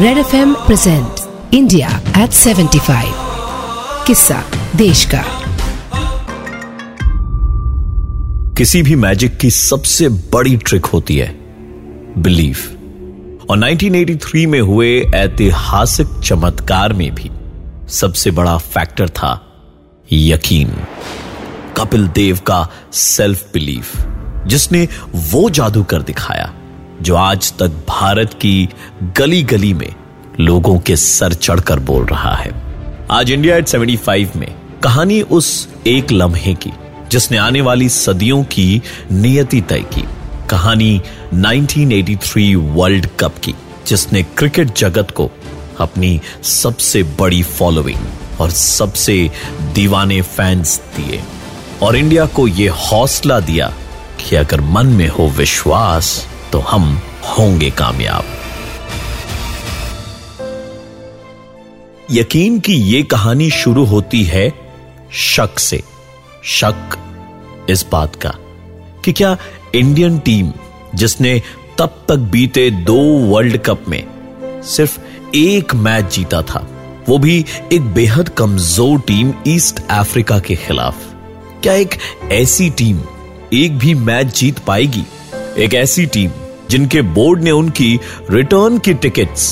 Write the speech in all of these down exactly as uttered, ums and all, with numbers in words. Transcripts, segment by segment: Red FM present India at seventy five, किस्सा देश का। किसी भी मैजिक की सबसे बड़ी ट्रिक होती है बिलीफ। और नाइनटीन एटी थ्री में हुए ऐतिहासिक चमत्कार में भी सबसे बड़ा फैक्टर था यकीन, कपिल देव का सेल्फ बिलीफ, जिसने वो जादू कर दिखाया जो आज तक भारत की गली गली में लोगों के सर चढ़कर बोल रहा है। आज इंडिया एट सेवेंटी फाइव में कहानी उस एक लम्हे की जिसने आने वाली सदियों की नियति तय की। कहानी nineteen eighty three World Cup की जिसने क्रिकेट जगत को अपनी सबसे बड़ी फॉलोइंग और सबसे दीवाने फैंस दिए और इंडिया को यह हौसला दिया कि अगर मन में हो विश्वास तो हम होंगे कामयाब। यकीन की ये कहानी शुरू होती है शक से। शक इस बात का कि क्या इंडियन टीम, जिसने तब तक बीते दो वर्ल्ड कप में सिर्फ एक मैच जीता था, वो भी एक बेहद कमजोर टीम ईस्ट अफ्रीका के खिलाफ, क्या एक ऐसी टीम एक भी मैच जीत पाएगी? एक ऐसी टीम जिनके बोर्ड ने उनकी रिटर्न की टिकट्स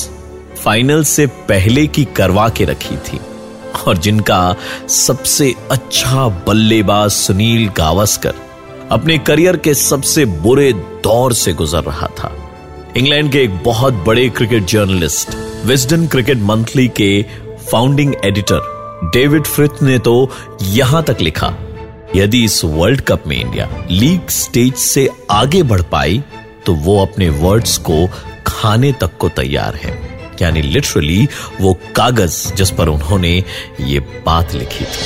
फाइनल से पहले की करवा के रखी थी और जिनका सबसे अच्छा बल्लेबाज सुनील गावस्कर अपने करियर के सबसे बुरे दौर से गुजर रहा था। इंग्लैंड के एक बहुत बड़े cricket journalist, Wisden Cricket Monthly के फाउंडिंग एडिटर डेविड फ्रिथ ने तो यहां तक लिखा, यदि इस वर्ल्ड कप में इंडिया लीग स्टेज से आगे बढ़ पाई तो वो अपने वर्ड्स को खाने तक को तैयार है। यानी लिटरली वो कागज जिस पर उन्होंने ये बात लिखी थी।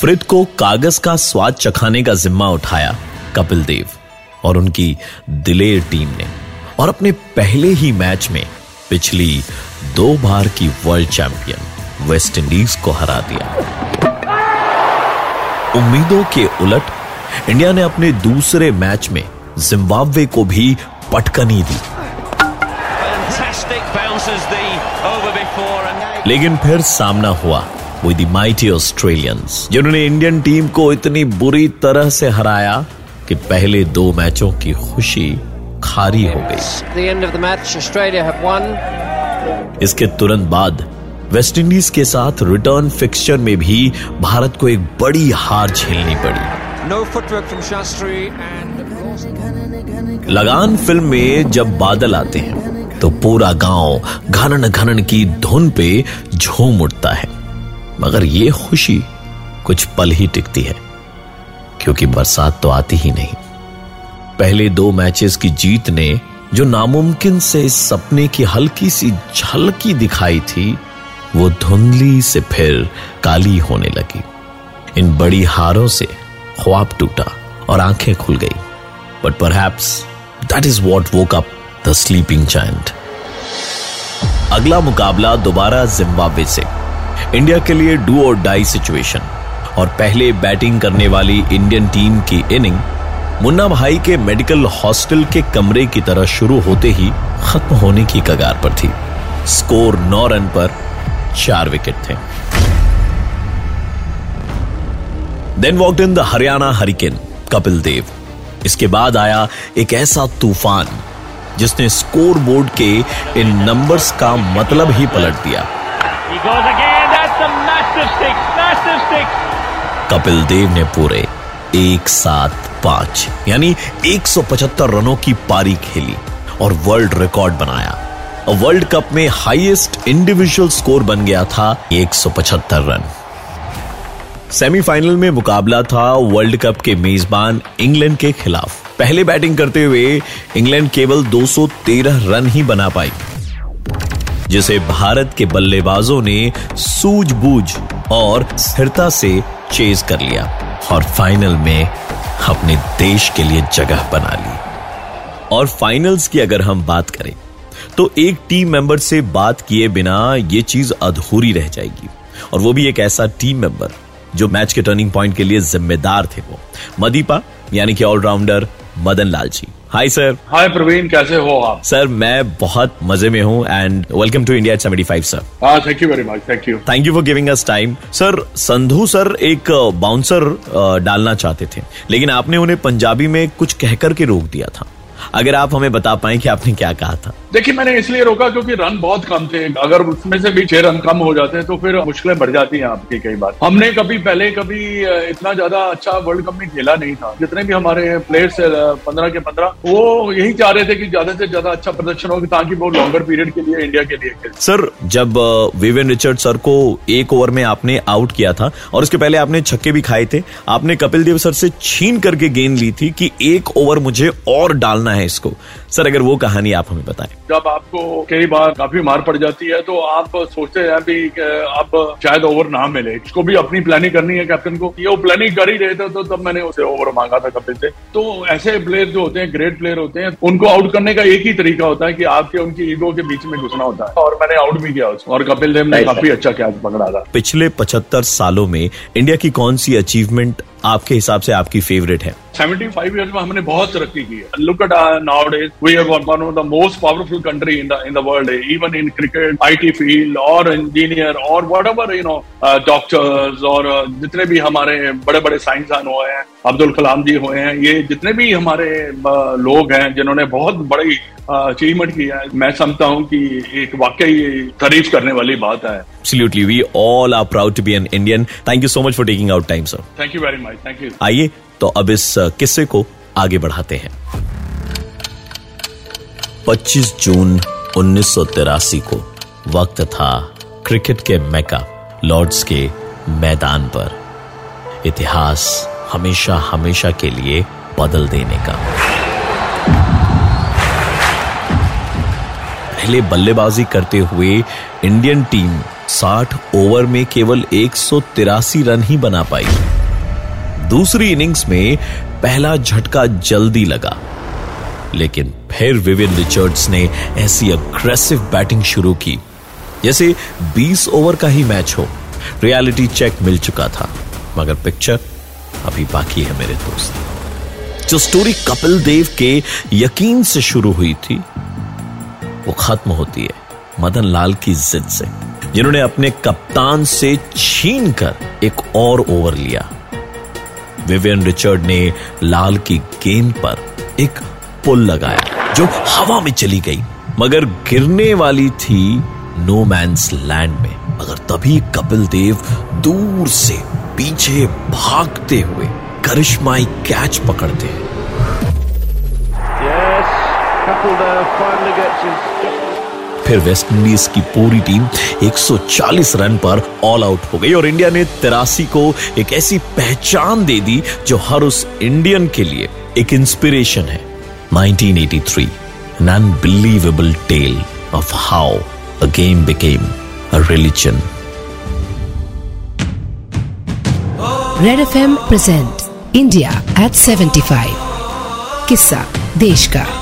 फ्रिथ को कागज का स्वाद चखाने का जिम्मा उठाया कपिल देव और उनकी दिलेर टीम ने और अपने पहले ही मैच में पिछली दो बार की वर्ल्ड चैंपियन वेस्ट इंडीज को हरा दिया। उम्मीदों के उलट इंडिया ने अपने दूसरे मैच में जिम्बाब्वे को भी पटकनी दी, लेकिन फिर सामना हुआ विद द माइटी ऑस्ट्रेलियंस, जिन्होंने इंडियन टीम को इतनी बुरी तरह से हराया कि पहले दो मैचों की खुशी खारी हो गई। इसके तुरंत बाद वेस्टइंडीज के साथ रिटर्न फिक्सचर में भी भारत को एक बड़ी हार झेलनी पड़ी। लगान फिल्म में जब बादल आते हैं तो पूरा गांव घनन घनन की धुन पे झूम उठता है, मगर ये खुशी कुछ पल ही टिकती है क्योंकि बरसात तो आती ही नहीं। पहले दो मैचेस की जीत ने जो नामुमकिन से इस सपने की हल्की सी झलकी दिखाई थी, वो धुंधली से फिर काली होने लगी। इन बड़ी हारों से ख्वाब टूटा और आंखें खुल गई। But perhaps that is what woke up the sleeping giant. अगला मुकाबला दोबारा जिम्बाब्वे से। इंडिया के लिए डू और डाई सिचुएशन और पहले बैटिंग करने वाली इंडियन टीम की इनिंग मुन्ना भाई के मेडिकल हॉस्टल के कमरे की तरह शुरू होते ही खत्म होने की कगार पर थी। स्कोर नौ रन पर चार विकेट थे। Then walked in the Haryana hurricane Kapil Dev. इसके बाद आया एक ऐसा तूफान जिसने स्कोर बोर्ड के इन नंबर्स का मतलब ही पलट दिया। कपिल देव ने पूरे एक साथ पांच यानी एक सौ पचहत्तर रनों की पारी खेली और वर्ल्ड रिकॉर्ड बनाया। वर्ल्ड कप में हाईएस्ट इंडिविजुअल स्कोर बन गया था एक सौ पचहत्तर रन। सेमीफाइनल में मुकाबला था वर्ल्ड कप के मेजबान इंग्लैंड के खिलाफ। पहले बैटिंग करते हुए इंग्लैंड केवल दो सौ तेरह रन ही बना पाई, जिसे भारत के बल्लेबाजों ने सूझबूझ और स्थिरता से चेज कर लिया और फाइनल में अपने देश के लिए जगह बना ली। और फाइनल्स की अगर हम बात करें तो एक टीम मेंबर से बात किए बिना ये चीज अधूरी रह जाएगी, और वो भी एक ऐसा टीम मेंबर जो मैच के टर्निंग पॉइंट के लिए जिम्मेदार थे। वो मदीपा यानी कि allrounder Madan Lal ji. Hi sir. Hi Praveen, कैसे हो आप? सर मैं बहुत मजे में हूँ and welcome to India seventy five sir. Thank you very much. Thank you thank you for giving us time. Sir Sandhu sir एक बाउंसर डालना चाहते थे लेकिन आपने उन्हें पंजाबी में कुछ कहकर के रोक दिया था। अगर आप हमें बता पाएं कि आपने क्या कहा था। देखिए मैंने इसलिए रोका क्योंकि रन बहुत कम थे, अगर उसमें से भी छह रन कम हो जाते हैं तो फिर मुश्किलें बढ़ जाती हैं आपकी। कई बार हमने कभी पहले कभी इतना ज्यादा अच्छा वर्ल्ड कप में खेला नहीं था। जितने भी हमारे प्लेयर्स पंद्रह के पंद्रह वो यही चाह रहे थे कि ज्यादा से ज्यादा अच्छा प्रदर्शन हो ताकि वो लॉन्गर पीरियड के लिए इंडिया के लिए खेल। सर जब विवियन रिचर्ड सर को एक ओवर में आपने आउट किया था और उसके पहले आपने छक्के भी खाए थे, आपने कपिल देव सर से छीन करके गेंद ली थी कि एक ओवर मुझे और डालना है इसको। सर अगर वो कहानी आप हमें बताएं। जब आपको कई बार काफी मार पड़ जाती है तो आप सोचते हैं भी अब शायद ओवर ना मिले, इसको भी अपनी प्लानिंग करनी है कैप्टन को। ये वो प्लानिंग कर ही रहे थे तो तब मैंने उसे ओवर मांगा था कपिल से। तो ऐसे प्लेयर जो होते हैं, ग्रेट प्लेयर होते हैं, उनको आउट करने का एक ही तरीका होता है कि आपके उनकी ईगो के बीच में घुसना होता है और मैंने आउट भी किया उसको और कपिल देव ने काफी अच्छा कैच पकड़ा था। पिछले पचहत्तर सालों में इंडिया की कौन सी अचीवमेंट आपके हिसाब से आपकी फेवरेट है? पचहत्तर ईयर्स में हमने बहुत तरक्की की है। Look at nowadays we have one of the most powerful country in the in the world, even in cricket, IT field और इंजीनियर और व्हाटएवर यू नो डॉक्टर्स और जितने भी हमारे बड़े बड़े साइंसदान हुए हैं, अब्दुल कलाम जी हुए हैं, ये जितने भी हमारे लोग हैं जिन्होंने बहुत बड़ी अचीवमेंट किया है, मैं समझता हूँ कि एक वाकई तारीफ करने वाली बात है। Absolutely, we all are proud to be an Indian. Thank you so much for taking out time, sir. Thank you very much. Thank you. आइए तो अब इस किस्से को आगे बढ़ाते हैं। पच्चीस जून उन्नीस सौ तिरासी को वक्त था क्रिकेट के मैका लॉर्ड्स के मैदान पर इतिहास हमेशा हमेशा के लिए बदल देने का। पहले बल्लेबाजी करते हुए इंडियन टीम साठ ओवर में केवल एक सौ तिरासी रन ही बना पाई। दूसरी इनिंग्स में पहला झटका जल्दी लगा लेकिन फिर विवियन रिचर्ड्स ने ऐसी अग्रेसिव बैटिंग शुरू की जैसे बीस ओवर का ही मैच हो। रियलिटी चेक मिल चुका था मगर पिक्चर अभी बाकी है मेरे दोस्त। जो स्टोरी कपिल देव के यकीन से शुरू हुई थी वो खत्म होती है मदन लाल की जिद से, जिन्होंने अपने कप्तान से छीन कर एक और ओवर लिया। विवियन रिचर्ड ने लाल की गेंद पर एक पुल लगाया जो हवा में चली गई मगर गिरने वाली थी नो मैंस लैंड में। मगर तभी कपिल देव दूर से पीछे भागते हुए करिश्माई कैच पकड़ते हैं। फिर वेस्ट इंडीज की पूरी टीम एक सौ चालीस रन पर ऑल आउट हो गई और इंडिया ने तिरासी को एक ऐसी पहचान दे दी जो हर उस इंडियन के लिए एक इंस्पिरेशन है। Nineteen eighty three, an unbelievable tale of how a game became a religion. Red F M present India at seventy five. किस्सा देश का।